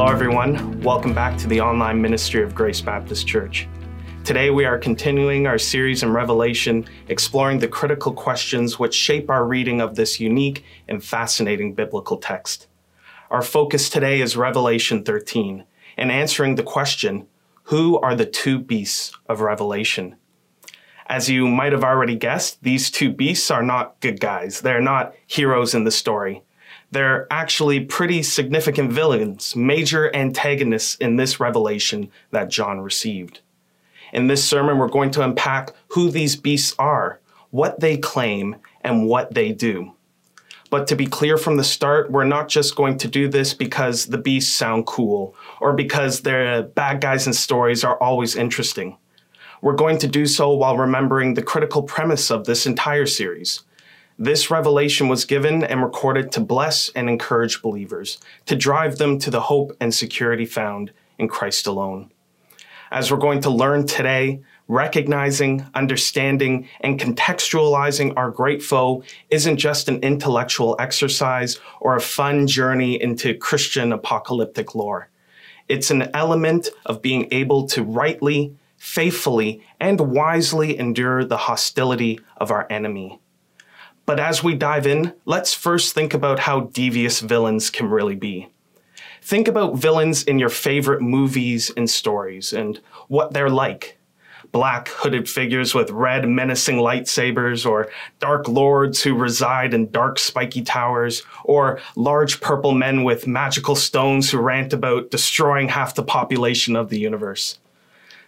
Hello everyone, welcome back to the online ministry of Grace Baptist Church. Today we are continuing our series in Revelation, exploring the critical questions which shape our reading of this unique and fascinating biblical text. Our focus today is Revelation 13 and answering the question, who are the two beasts of Revelation? As you might have already guessed, these two beasts are not good guys. They're not heroes in the story. They're actually pretty significant villains, major antagonists in this revelation that John received. In this sermon, we're going to unpack who these beasts are, what they claim, and what they do. But to be clear from the start, we're not just going to do this because the beasts sound cool or because their bad guys in stories are always interesting. We're going to do so while remembering the critical premise of this entire series. This revelation was given and recorded to bless and encourage believers, to drive them to the hope and security found in Christ alone. As we're going to learn today, recognizing, understanding, and contextualizing our great foe isn't just an intellectual exercise or a fun journey into Christian apocalyptic lore. It's an element of being able to rightly, faithfully, and wisely endure the hostility of our enemy. But as we dive in, let's first think about how devious villains can really be. Think about villains in your favorite movies and stories and what they're like. Black hooded figures with red menacing lightsabers, or dark lords who reside in dark spiky towers, or large purple men with magical stones who rant about destroying half the population of the universe.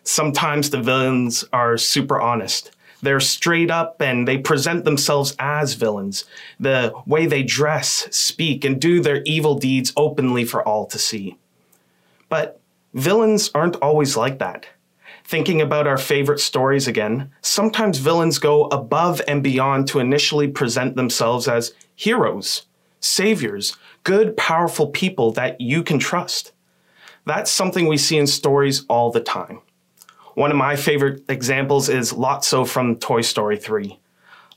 Sometimes the villains are super honest. They're straight up and they present themselves as villains. The way they dress, speak, and do their evil deeds openly for all to see. But villains aren't always like that. Thinking about our favorite stories again, sometimes villains go above and beyond to initially present themselves as heroes, saviors, good, powerful people that you can trust. That's something we see in stories all the time. One of my favorite examples is Lotso from Toy Story 3.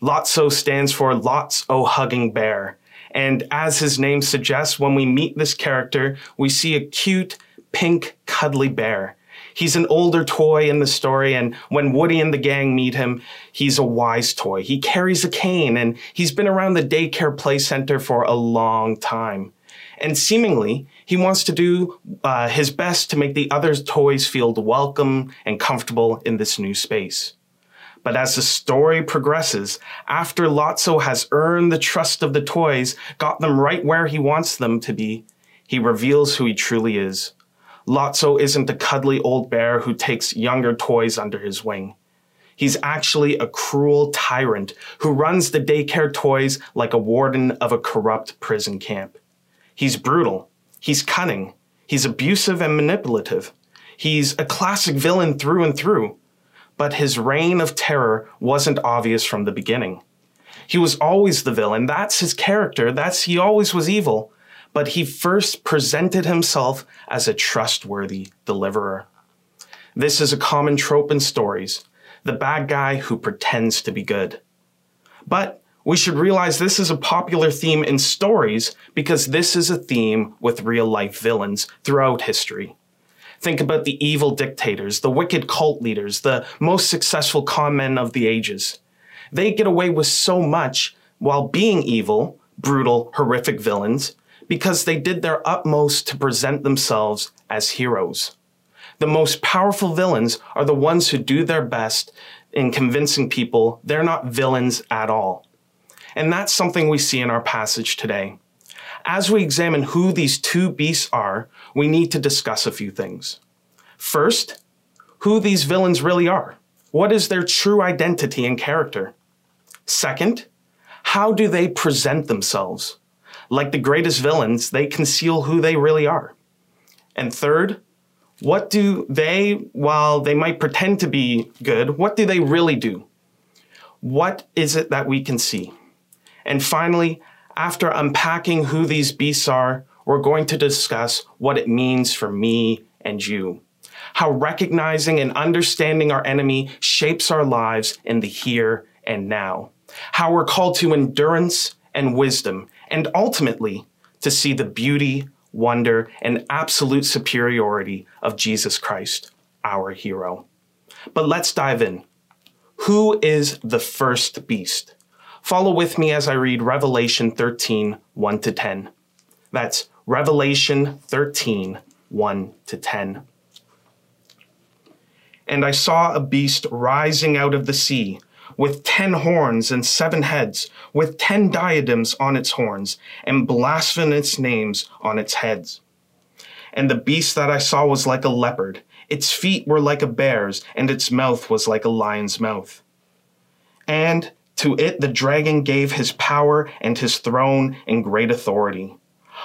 Lotso stands for Lots O Hugging Bear. And as his name suggests, when we meet this character, we see a cute, pink, cuddly bear. He's an older toy in the story, and when Woody and the gang meet him, he's a wise toy. He carries a cane, and he's been around the daycare play center for a long time. And seemingly, he wants to do his best to make the other toys feel welcome and comfortable in this new space. But as the story progresses, after Lotso has earned the trust of the toys, got them right where he wants them to be, he reveals who he truly is. Lotso isn't a cuddly old bear who takes younger toys under his wing. He's actually a cruel tyrant who runs the daycare toys like a warden of a corrupt prison camp. He's brutal. He's cunning. He's abusive and manipulative. He's a classic villain through and through. But his reign of terror wasn't obvious from the beginning. He was always the villain. That's his character. He always was evil. But he first presented himself as a trustworthy deliverer. This is a common trope in stories, the bad guy who pretends to be good. But we should realize this is a popular theme in stories because this is a theme with real-life villains throughout history. Think about the evil dictators, the wicked cult leaders, the most successful con men of the ages. They get away with so much while being evil, brutal, horrific villains because they did their utmost to present themselves as heroes. The most powerful villains are the ones who do their best in convincing people they're not villains at all. And that's something we see in our passage today. As we examine who these two beasts are, we need to discuss a few things. First, who these villains really are. What is their true identity and character? Second, how do they present themselves? Like the greatest villains, they conceal who they really are. And third, what do they, while they might pretend to be good, what do they really do? What is it that we can see? And finally, after unpacking who these beasts are, we're going to discuss what it means for me and you. How recognizing and understanding our enemy shapes our lives in the here and now. How we're called to endurance and wisdom, and ultimately to see the beauty, wonder, and absolute superiority of Jesus Christ, our hero. But let's dive in. Who is the first beast? Follow with me as I read Revelation 13, 1 to 10. That's Revelation 13, 1 to 10. And I saw a beast rising out of the sea, with 10 horns and 7 heads, with 10 diadems on its horns, and blasphemous names on its heads. And the beast that I saw was like a leopard. Its feet were like a bear's, and its mouth was like a lion's mouth. And to it the dragon gave his power and his throne and great authority.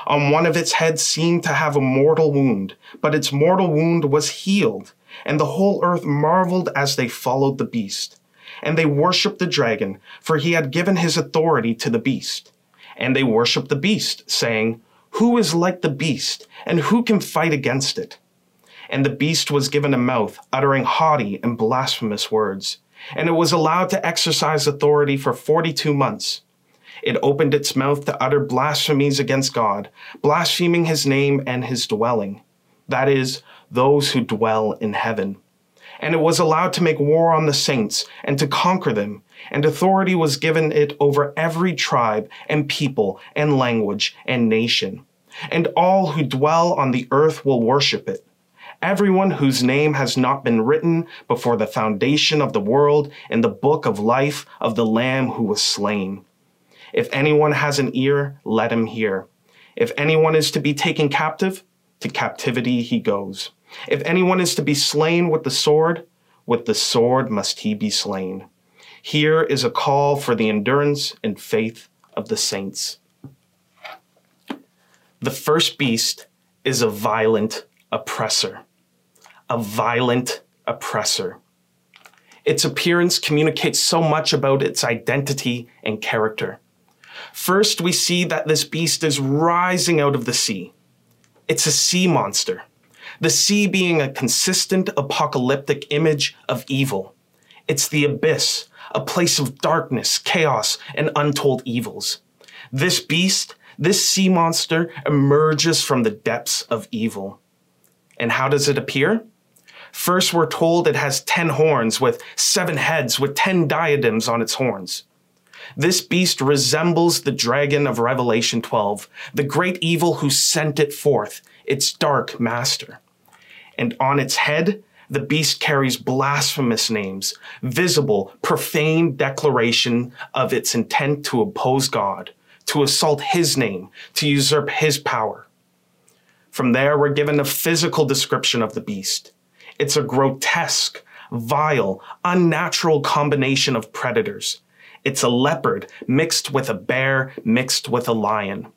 On one of its heads seemed to have a mortal wound, but its mortal wound was healed, and the whole earth marveled as they followed the beast. And they worshiped the dragon, for he had given his authority to the beast. And they worshiped the beast, saying, "Who is like the beast, and who can fight against it?" And the beast was given a mouth, uttering haughty and blasphemous words. And it was allowed to exercise authority for 42 months. It opened its mouth to utter blasphemies against God, blaspheming his name and his dwelling, that is, those who dwell in heaven. And it was allowed to make war on the saints and to conquer them, and authority was given it over every tribe and people and language and nation. And all who dwell on the earth will worship it. Everyone whose name has not been written before the foundation of the world in the book of life of the Lamb who was slain. If anyone has an ear, let him hear. If anyone is to be taken captive, to captivity he goes. If anyone is to be slain with the sword must he be slain. Here is a call for the endurance and faith of the saints. The first beast is a violent oppressor. A violent oppressor. Its appearance communicates so much about its identity and character. First, we see that this beast is rising out of the sea. It's a sea monster. The sea being a consistent apocalyptic image of evil. It's the abyss, a place of darkness, chaos, and untold evils. This beast, this sea monster, emerges from the depths of evil. And how does it appear? First, we're told it has 10 horns with 7 heads with 10 diadems on its horns. This beast resembles the dragon of Revelation 12, the great evil who sent it forth, its dark master. And on its head, the beast carries blasphemous names, visible, profane declaration of its intent to oppose God, to assault his name, to usurp his power. From there, we're given a physical description of the beast. It's a grotesque, vile, unnatural combination of predators. It's a leopard mixed with a bear, mixed with a lion.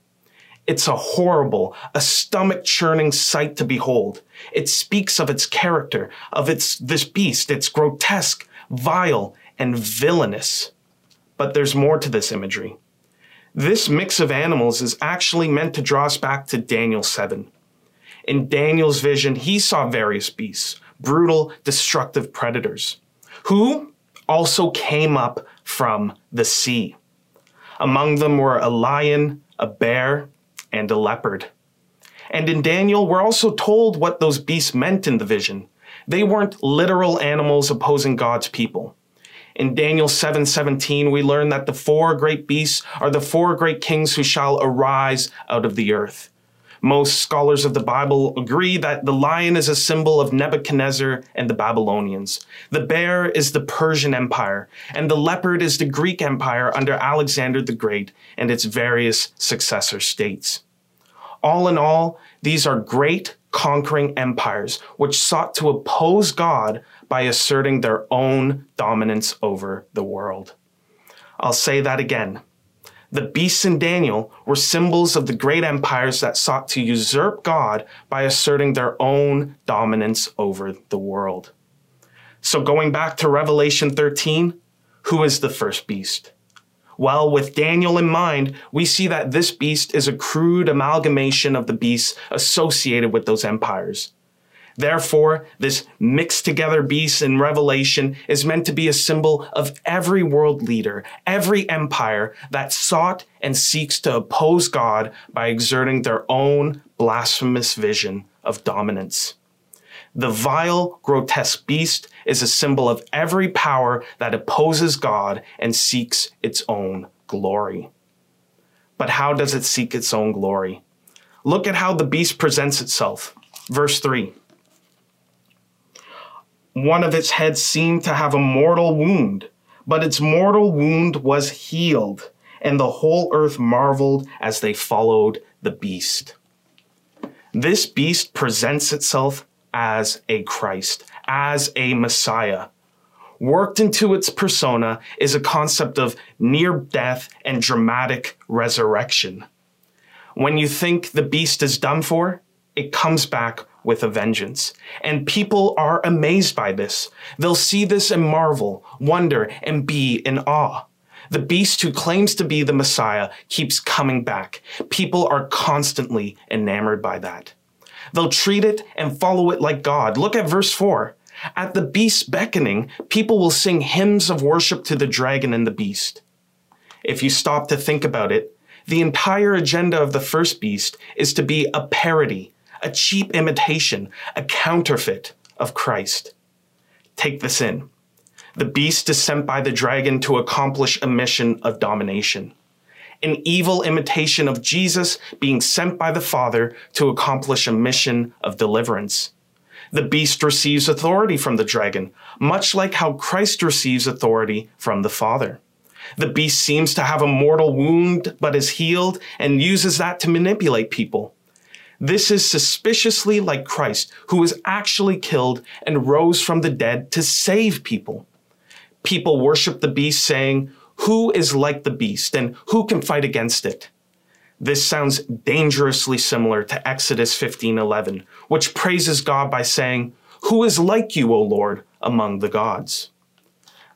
It's a horrible, a stomach-churning sight to behold. It speaks of its character, of this beast. It's grotesque, vile, and villainous. But there's more to this imagery. This mix of animals is actually meant to draw us back to Daniel 7. In Daniel's vision, he saw various beasts, brutal, destructive predators, who also came up from the sea. Among them were a lion, a bear, and a leopard. And in Daniel, we're also told what those beasts meant in the vision. They weren't literal animals opposing God's people. In Daniel 7:17, we learn that the 4 great beasts are the 4 great kings who shall arise out of the earth. Most scholars of the Bible agree that the lion is a symbol of Nebuchadnezzar and the Babylonians. The bear is the Persian Empire, and the leopard is the Greek Empire under Alexander the Great and its various successor states. All in all, these are great conquering empires which sought to oppose God by asserting their own dominance over the world. I'll say that again. The beasts in Daniel were symbols of the great empires that sought to usurp God by asserting their own dominance over the world. So going back to Revelation 13, who is the first beast? Well, with Daniel in mind, we see that this beast is a crude amalgamation of the beasts associated with those empires. Therefore, this mixed together beast in Revelation is meant to be a symbol of every world leader, every empire that sought and seeks to oppose God by exerting their own blasphemous vision of dominance. The vile, grotesque beast is a symbol of every power that opposes God and seeks its own glory. But how does it seek its own glory? Look at how the beast presents itself. Verse 3. One of its heads seemed to have a mortal wound, but its mortal wound was healed, and the whole earth marveled as they followed the beast. This beast presents itself as a Christ, as a Messiah. Worked into its persona is a concept of near death and dramatic resurrection. When you think the beast is done for, it comes back with a vengeance. And people are amazed by this. They'll see this and marvel, wonder, and be in awe. The beast who claims to be the Messiah keeps coming back. People are constantly enamored by that. They'll treat it and follow it like God. Look at verse 4. At the beast's beckoning, people will sing hymns of worship to the dragon and the beast. If you stop to think about it, the entire agenda of the first beast is to be a parody, a cheap imitation, a counterfeit of Christ. Take this in. The beast is sent by the dragon to accomplish a mission of domination. An evil imitation of Jesus being sent by the Father to accomplish a mission of deliverance. The beast receives authority from the dragon, much like how Christ receives authority from the Father. The beast seems to have a mortal wound, but is healed and uses that to manipulate people. This is suspiciously like Christ, who was actually killed and rose from the dead to save people. People worship the beast saying, "Who is like the beast and who can fight against it?" This sounds dangerously similar to Exodus 15:11, which praises God by saying, "Who is like you, O Lord, among the gods?"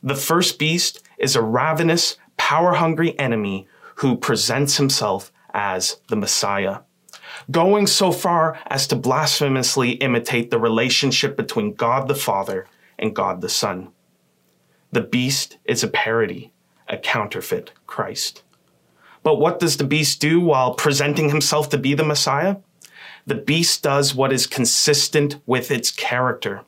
The first beast is a ravenous, power-hungry enemy who presents himself as the Messiah, going so far as to blasphemously imitate the relationship between God the Father and God the Son. The beast is a parody, a counterfeit Christ. But what does the beast do while presenting himself to be the Messiah? The beast does what is consistent with its character.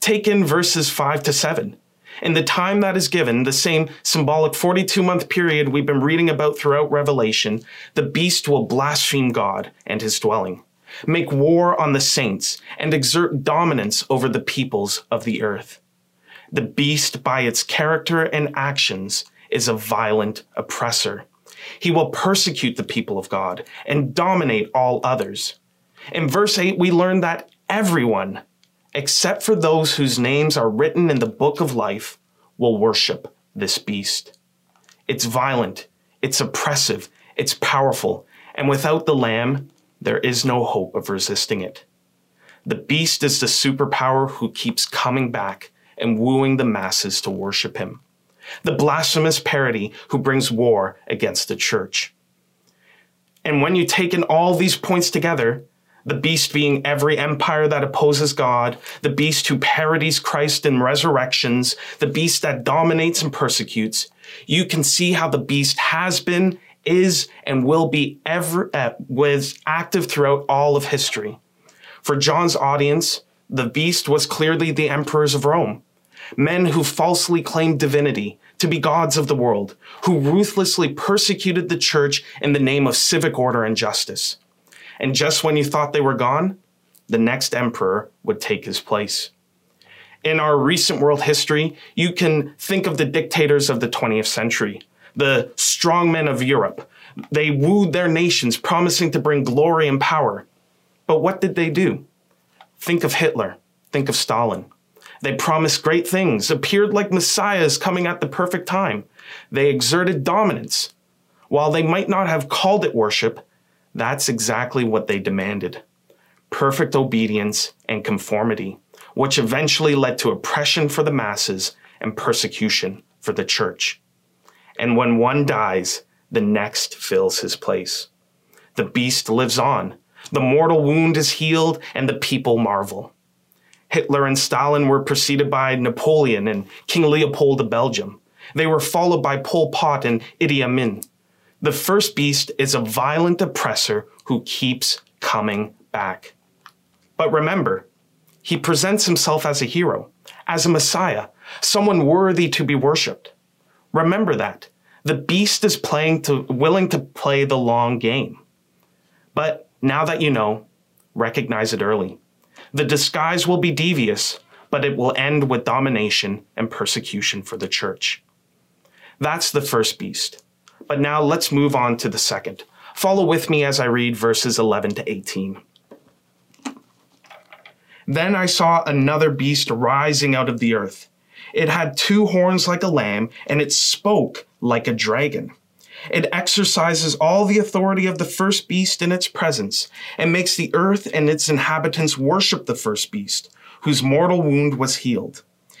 Take in verses 5 to 7. In the time that is given, the same symbolic 42-month period we've been reading about throughout Revelation, the beast will blaspheme God and his dwelling, make war on the saints, and exert dominance over the peoples of the earth. The beast, by its character and actions, is a violent oppressor. He will persecute the people of God and dominate all others. In verse 8, we learn that everyone, except for those whose names are written in the book of life, will worship this beast. It's violent, it's oppressive, it's powerful, and without the Lamb, there is no hope of resisting it. The beast is the superpower who keeps coming back and wooing the masses to worship him. The blasphemous parody who brings war against the church. And when you take in all these points together, the beast being every empire that opposes God, the beast who parodies Christ in resurrections, the beast that dominates and persecutes, you can see how the beast has been, is, and will be was active throughout all of history. For John's audience, the beast was clearly the emperors of Rome, men who falsely claimed divinity to be gods of the world, who ruthlessly persecuted the church in the name of civic order and justice. And just when you thought they were gone, the next emperor would take his place. In our recent world history, you can think of the dictators of the 20th century, the strongmen of Europe. They wooed their nations, promising to bring glory and power. But what did they do? Think of Hitler. Think of Stalin. They promised great things, appeared like messiahs coming at the perfect time. They exerted dominance. While they might not have called it worship, that's exactly what they demanded. Perfect obedience and conformity, which eventually led to oppression for the masses and persecution for the church. And when one dies, the next fills his place. The beast lives on. The mortal wound is healed, and the people marvel. Hitler and Stalin were preceded by Napoleon and King Leopold of Belgium. They were followed by Pol Pot and Idi Amin. The first beast is a violent oppressor who keeps coming back. But remember, he presents himself as a hero, as a Messiah, someone worthy to be worshipped. Remember that. The beast is willing to play the long game. But now that you know, recognize it early. The disguise will be devious, but it will end with domination and persecution for the church. That's the first beast. But now let's move on to the second. Follow with me as I read verses 11 to 18. Then I saw another beast rising out of the earth. It had two horns like a lamb, and it spoke like a dragon. It exercises all the authority of the first beast in its presence, and makes the earth and its inhabitants worship the first beast, whose mortal wound was healed.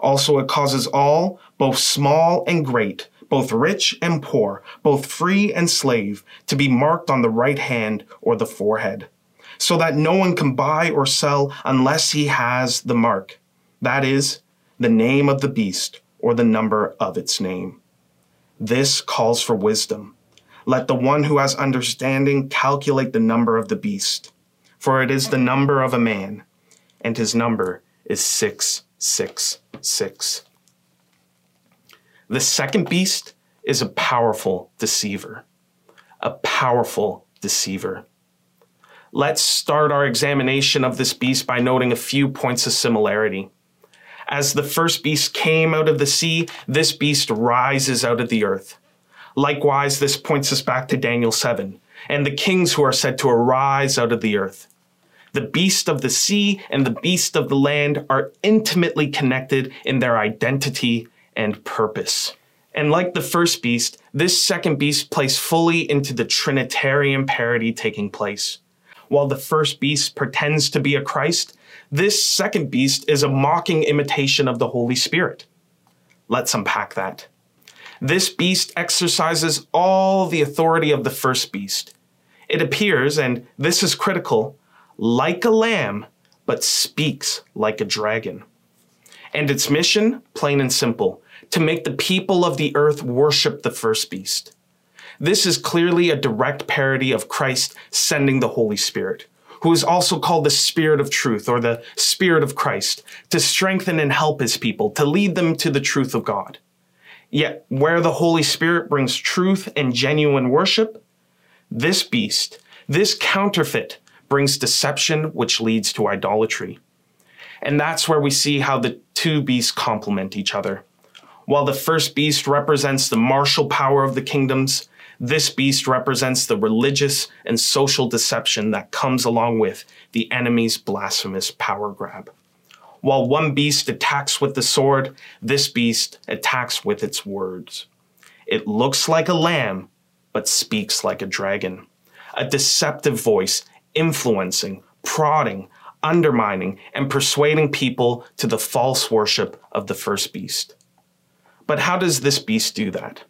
Also, it causes all, both small and great, both rich and poor, both free and slave, to be marked on the right hand or the forehead, so that no one can buy or sell unless he has the mark, that is, the name of the beast or the number of its name. This calls for wisdom. Let the one who has understanding calculate the number of the beast, for it is the number of a man, and his number is 666. The second beast is a powerful deceiver. A powerful deceiver. Let's start our examination of this beast by noting a few points of similarity. As the first beast came out of the sea, this beast rises out of the earth. Likewise, this points us back to Daniel 7, and the kings who are said to arise out of the earth. The beast of the sea and the beast of the land are intimately connected in their identity and purpose. And like the first beast, this second beast plays fully into the Trinitarian parody taking place. While the first beast pretends to be a Christ, this second beast is a mocking imitation of the Holy Spirit. Let's unpack that. This beast exercises all the authority of the first beast. It appears, and this is critical, like a lamb, but speaks like a dragon. And its mission, plain and simple, to make the people of the earth worship the first beast. This is clearly a direct parody of Christ sending the Holy Spirit, who is also called the Spirit of Truth or the Spirit of Christ, to strengthen and help his people, to lead them to the truth of God. Yet, where the Holy Spirit brings truth and genuine worship, this beast, this counterfeit, brings deception which leads to idolatry. And that's where we see how the two beasts complement each other. While the first beast represents the martial power of the kingdoms, this beast represents the religious and social deception that comes along with the enemy's blasphemous power grab. While one beast attacks with the sword, this beast attacks with its words. It looks like a lamb, but speaks like a dragon. A deceptive voice, influencing, prodding, undermining, and persuading people to the false worship of the first beast. But how does this beast do that?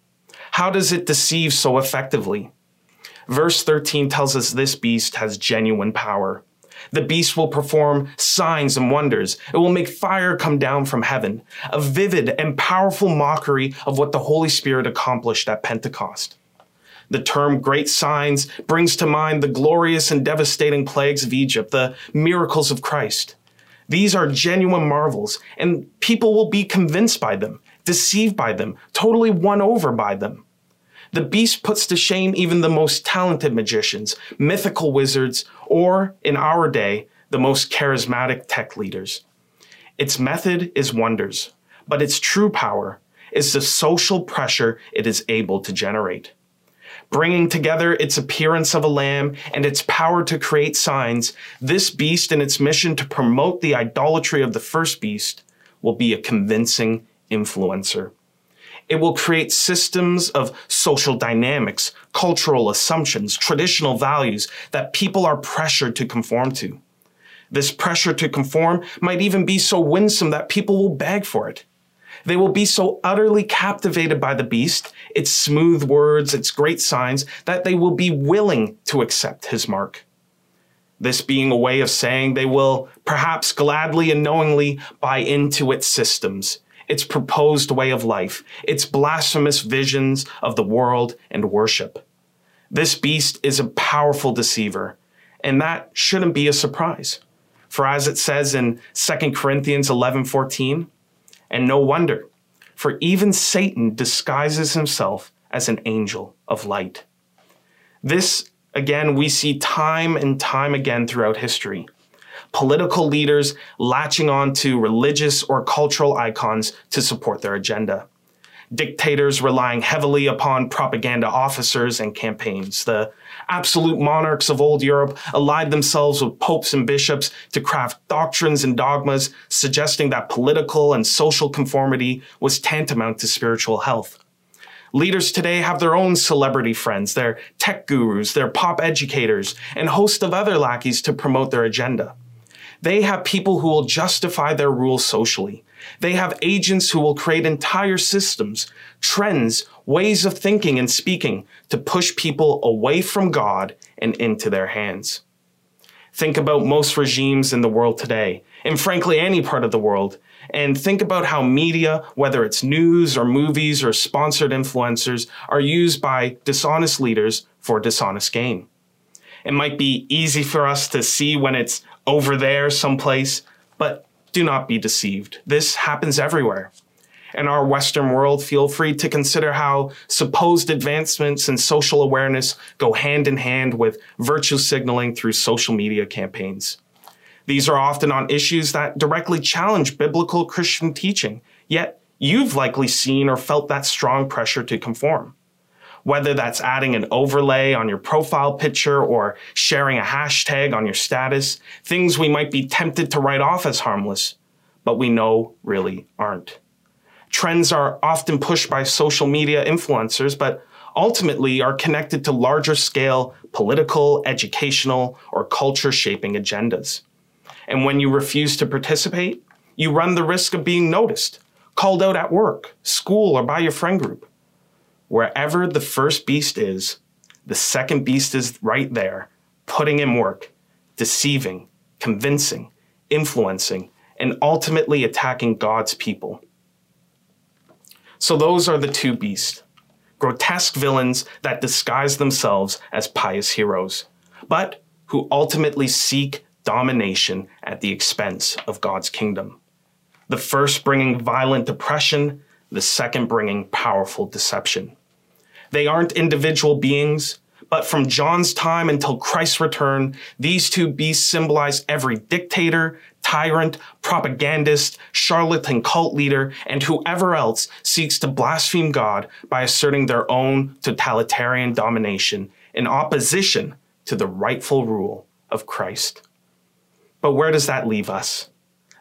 How does it deceive so effectively? Verse 13 tells us this beast has genuine power. The beast will perform signs and wonders. It will make fire come down from heaven, a vivid and powerful mockery of what the Holy Spirit accomplished at Pentecost. The term great signs brings to mind the glorious and devastating plagues of Egypt, the miracles of Christ. These are genuine marvels, and people will be convinced by them, deceived by them, totally won over by them. The beast puts to shame even the most talented magicians, mythical wizards, or, in our day, the most charismatic tech leaders. Its method is wonders, but its true power is the social pressure it is able to generate. Bringing together its appearance of a lamb and its power to create signs, this beast and its mission to promote the idolatry of the first beast will be a convincing influencer. It will create systems of social dynamics, cultural assumptions, traditional values that people are pressured to conform to. This pressure to conform might even be so winsome that people will beg for it. They will be so utterly captivated by the beast, its smooth words, its great signs, that they will be willing to accept his mark. This being a way of saying they will, perhaps gladly and knowingly, buy into its systems, its proposed way of life, its blasphemous visions of the world and worship. This beast is a powerful deceiver, and that shouldn't be a surprise. For as it says in 2 Corinthians 11:14, and no wonder, for even Satan disguises himself as an angel of light. This, again, we see time and time again throughout history. Political leaders latching on to religious or cultural icons to support their agenda. Dictators relying heavily upon propaganda officers and campaigns. The absolute monarchs of old Europe allied themselves with popes and bishops to craft doctrines and dogmas, suggesting that political and social conformity was tantamount to spiritual health. Leaders today have their own celebrity friends, their tech gurus, their pop educators, and a host of other lackeys to promote their agenda. They have people who will justify their rule socially. They have agents who will create entire systems, trends, ways of thinking and speaking to push people away from God and into their hands. Think about most regimes in the world today, and frankly, any part of the world, and think about how media, whether it's news or movies or sponsored influencers, are used by dishonest leaders for dishonest gain. It might be easy for us to see when it's over there someplace, but do not be deceived. This happens everywhere. In our Western world, feel free to consider how supposed advancements in social awareness go hand in hand with virtue signaling through social media campaigns. These are often on issues that directly challenge biblical Christian teaching, yet you've likely seen or felt that strong pressure to conform. Whether that's adding an overlay on your profile picture or sharing a hashtag on your status, things we might be tempted to write off as harmless, but we know really aren't. Trends are often pushed by social media influencers, but ultimately are connected to larger scale political, educational, or culture-shaping agendas. And when you refuse to participate, you run the risk of being noticed, called out at work, school, or by your friend group. Wherever the first beast is, the second beast is right there, putting in work, deceiving, convincing, influencing, and ultimately attacking God's people. So those are the two beasts, grotesque villains that disguise themselves as pious heroes, but who ultimately seek domination at the expense of God's kingdom. The first bringing violent oppression, the second bringing powerful deception. They aren't individual beings, but from John's time until Christ's return, these two beasts symbolize every dictator, tyrant, propagandist, charlatan cult leader, and whoever else seeks to blaspheme God by asserting their own totalitarian domination in opposition to the rightful rule of Christ. But where does that leave us?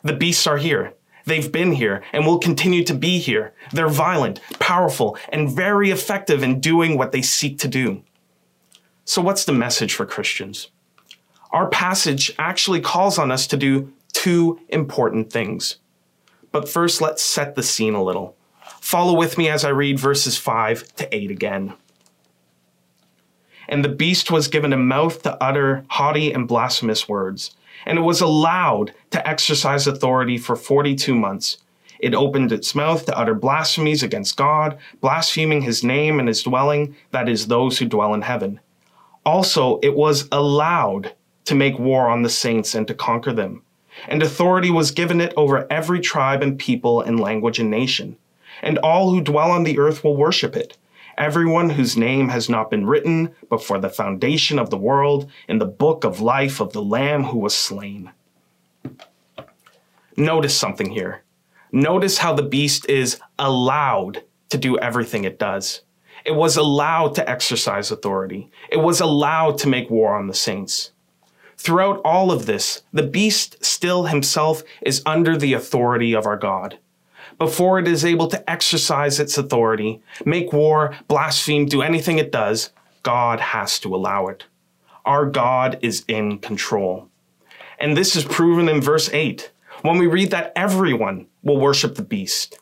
The beasts are here. They've been here and will continue to be here. They're violent, powerful, and very effective in doing what they seek to do. So what's the message for Christians? Our passage actually calls on us to do two important things. But first, let's set the scene a little. Follow with me as I read verses 5 to 8 again. And the beast was given a mouth to utter haughty and blasphemous words, and it was allowed to exercise authority for 42 months. It opened its mouth to utter blasphemies against God, blaspheming his name and his dwelling, that is, those who dwell in heaven. Also, it was allowed to make war on the saints and to conquer them. And authority was given it over every tribe and people and language and nation. And all who dwell on the earth will worship it. Everyone whose name has not been written before the foundation of the world in the book of life of the Lamb who was slain. Notice something here. Notice how the beast is allowed to do everything it does. It was allowed to exercise authority. It was allowed to make war on the saints. Throughout all of this, the beast still himself is under the authority of our God. before it is able to exercise its authority, make war, blaspheme, do anything it does, God has to allow it. Our God is in control. And this is proven in verse 8, when we read that everyone will worship the beast,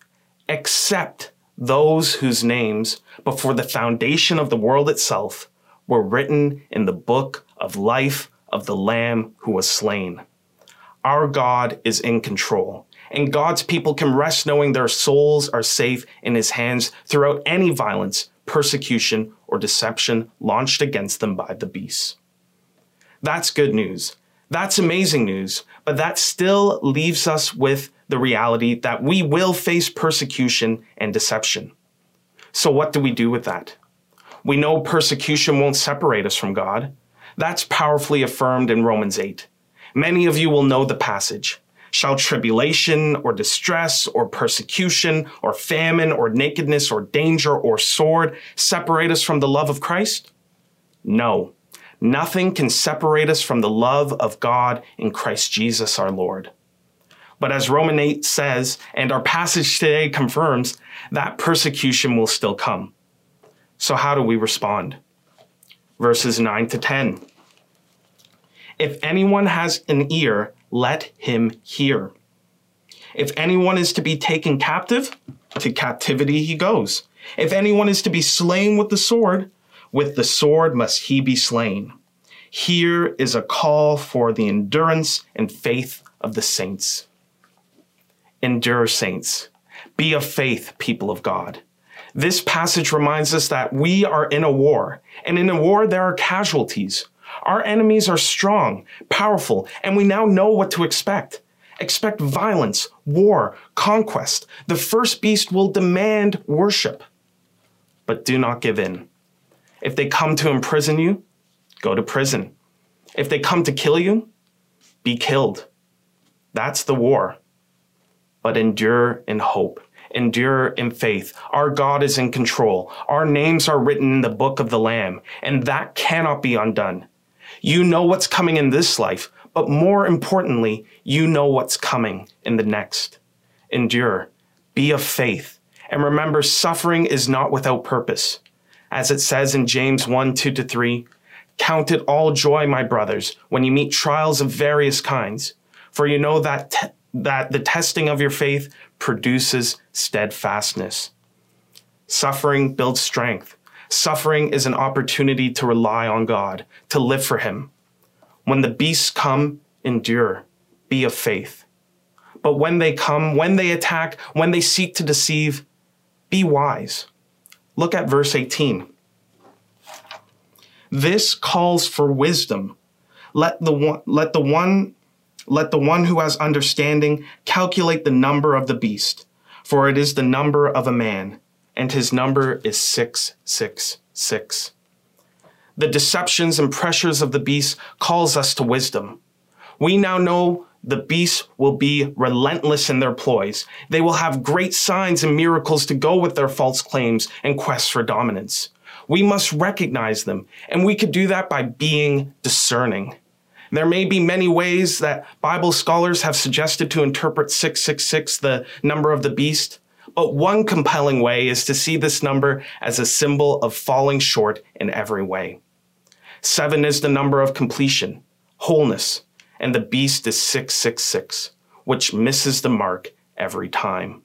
except those whose names, before the foundation of the world itself, were written in the book of life of the Lamb who was slain. Our God is in control, and God's people can rest knowing their souls are safe in his hands throughout any violence, persecution, or deception launched against them by the beast. That's good news. That's amazing news, but that still leaves us with the reality that we will face persecution and deception. So what do we do with that? We know persecution won't separate us from God. That's powerfully affirmed in Romans 8. Many of you will know the passage. Shall tribulation or distress or persecution or famine or nakedness or danger or sword separate us from the love of Christ? No, nothing can separate us from the love of God in Christ Jesus our Lord. But as Romans 8 says, and our passage today confirms, that persecution will still come. So how do we respond? Verses 9 to 10. If anyone has an ear, let him hear. If anyone is to be taken captive, to captivity he goes. If anyone is to be slain with the sword must he be slain. Here is a call for the endurance and faith of the saints. Endure, saints. Be of faith, people of God. This passage reminds us that we are in a war, and in a war there are casualties. Our enemies are strong, powerful, and we now know what to expect. Expect violence, war, conquest. The first beast will demand worship. But do not give in. If they come to imprison you, go to prison. If they come to kill you, be killed. That's the war. But endure in hope. Endure in faith. Our God is in control. Our names are written in the book of the Lamb, and that cannot be undone. You know what's coming in this life, but more importantly, you know what's coming in the next. Endure, be of faith, and remember suffering is not without purpose. As it says in James 1, 2-3, count it all joy, my brothers, when you meet trials of various kinds, for you know that the testing of your faith produces steadfastness. Suffering builds strength. Suffering is an opportunity to rely on God, to live for him. When the beasts come, endure, be of faith. But when they come, when they attack, when they seek to deceive, be wise. Look at verse 18. This calls for wisdom. Let the one who has understanding calculate the number of the beast, for it is the number of a man, and his number is 666. The deceptions and pressures of the beast calls us to wisdom. We now know the beasts will be relentless in their ploys. They will have great signs and miracles to go with their false claims and quests for dominance. We must recognize them, and we could do that by being discerning. There may be many ways that Bible scholars have suggested to interpret 666, the number of the beast, but one compelling way is to see this number as a symbol of falling short in every way. 7 is the number of completion, wholeness, and the beast is 666, which misses the mark every time.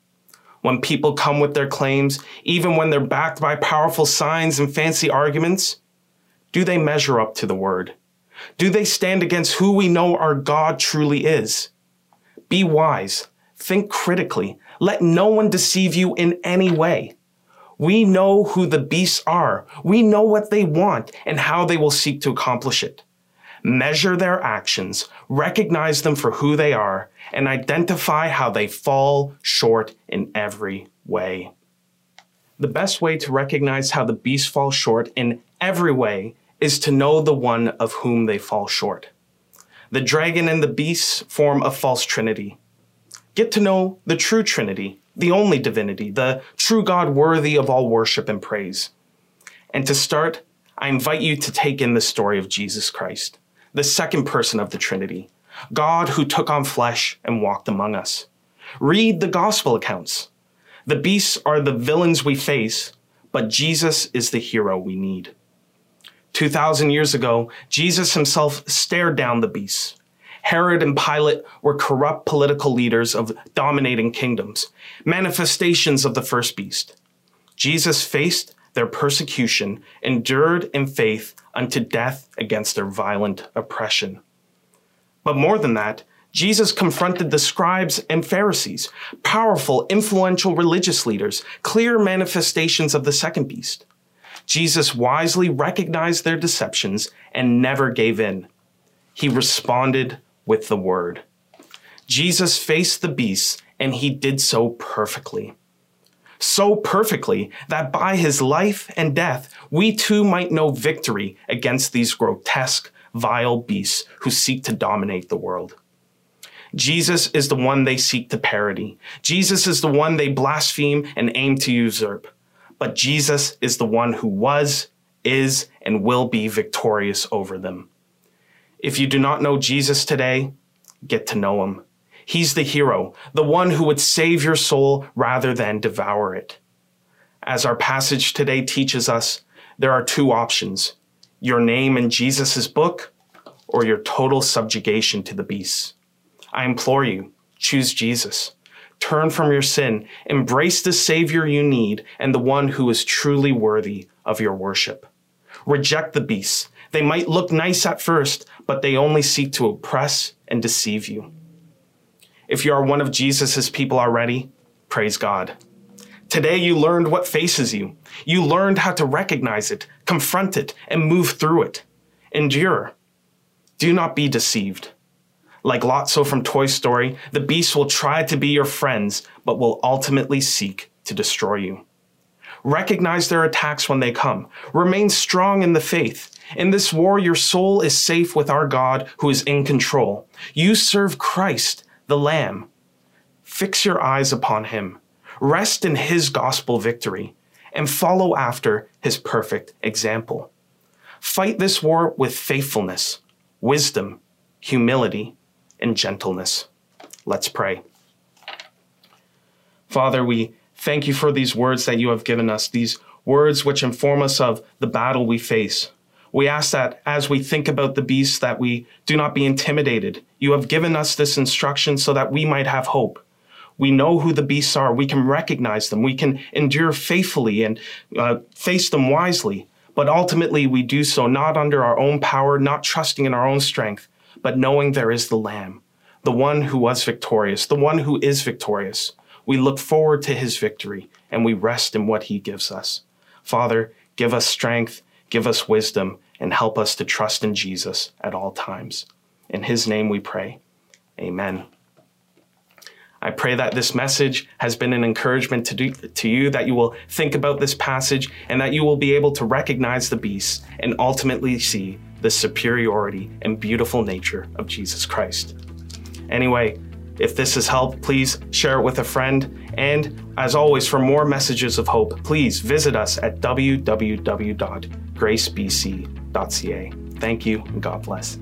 When people come with their claims, even when they're backed by powerful signs and fancy arguments, do they measure up to the word? Do they stand against who we know our God truly is? Be wise. Think critically. Let no one deceive you in any way. We know who the beasts are. We know what they want and how they will seek to accomplish it. Measure their actions, recognize them for who they are, and identify how they fall short in every way. The best way to recognize how the beasts fall short in every way is to know the one of whom they fall short. The dragon and the beast form a false trinity. Get to know the true Trinity, the only divinity, the true God worthy of all worship and praise. And to start, I invite you to take in the story of Jesus Christ, the second person of the Trinity, God who took on flesh and walked among us. Read the gospel accounts. The beasts are the villains we face, but Jesus is the hero we need. 2,000 years ago, Jesus himself stared down the beasts. Herod and Pilate were corrupt political leaders of dominating kingdoms, manifestations of the first beast. Jesus faced their persecution, endured in faith unto death against their violent oppression. But more than that, Jesus confronted the scribes and Pharisees, powerful, influential religious leaders, clear manifestations of the second beast. Jesus wisely recognized their deceptions and never gave in. He responded with the word. Jesus faced the beasts, and he did so perfectly. So perfectly that by his life and death, we too might know victory against these grotesque, vile beasts who seek to dominate the world. Jesus is the one they seek to parody. Jesus is the one they blaspheme and aim to usurp. But Jesus is the one who was, is, and will be victorious over them. If you do not know Jesus today, get to know him. He's the hero, the one who would save your soul rather than devour it. As our passage today teaches us, there are two options: your name in Jesus's book or your total subjugation to the beasts. I implore you, choose Jesus. Turn from your sin, embrace the Savior you need and the one who is truly worthy of your worship. Reject the beasts. They might look nice at first, but they only seek to oppress and deceive you. If you are one of Jesus's people already, praise God. Today you learned what faces you. You learned how to recognize it, confront it, and move through it. Endure. Do not be deceived. Like Lotso from Toy Story, the beasts will try to be your friends, but will ultimately seek to destroy you. Recognize their attacks when they come. Remain strong in the faith. In this war, your soul is safe with our God who is in control. You serve Christ, the Lamb. Fix your eyes upon him. Rest in his gospel victory and follow after his perfect example. Fight this war with faithfulness, wisdom, humility, and gentleness. Let's pray. Father, we thank you for these words that you have given us, these words which inform us of the battle we face. We ask that as we think about the beasts, that we do not be intimidated. You have given us this instruction so that we might have hope. We know who the beasts are. We can recognize them. We can endure faithfully and face them wisely. But ultimately, we do so not under our own power, not trusting in our own strength, but knowing there is the Lamb, the one who was victorious, the one who is victorious. We look forward to his victory, and we rest in what he gives us. Father, give us strength, give us wisdom, and help us to trust in Jesus at all times. In his name we pray. Amen. I pray that this message has been an encouragement to you, that you will think about this passage, and that you will be able to recognize the beasts and ultimately see the superiority and beautiful nature of Jesus Christ. Anyway, if this has helped, please share it with a friend. And as always, for more messages of hope, please visit us at www.gracebc.ca. Thank you, and God bless.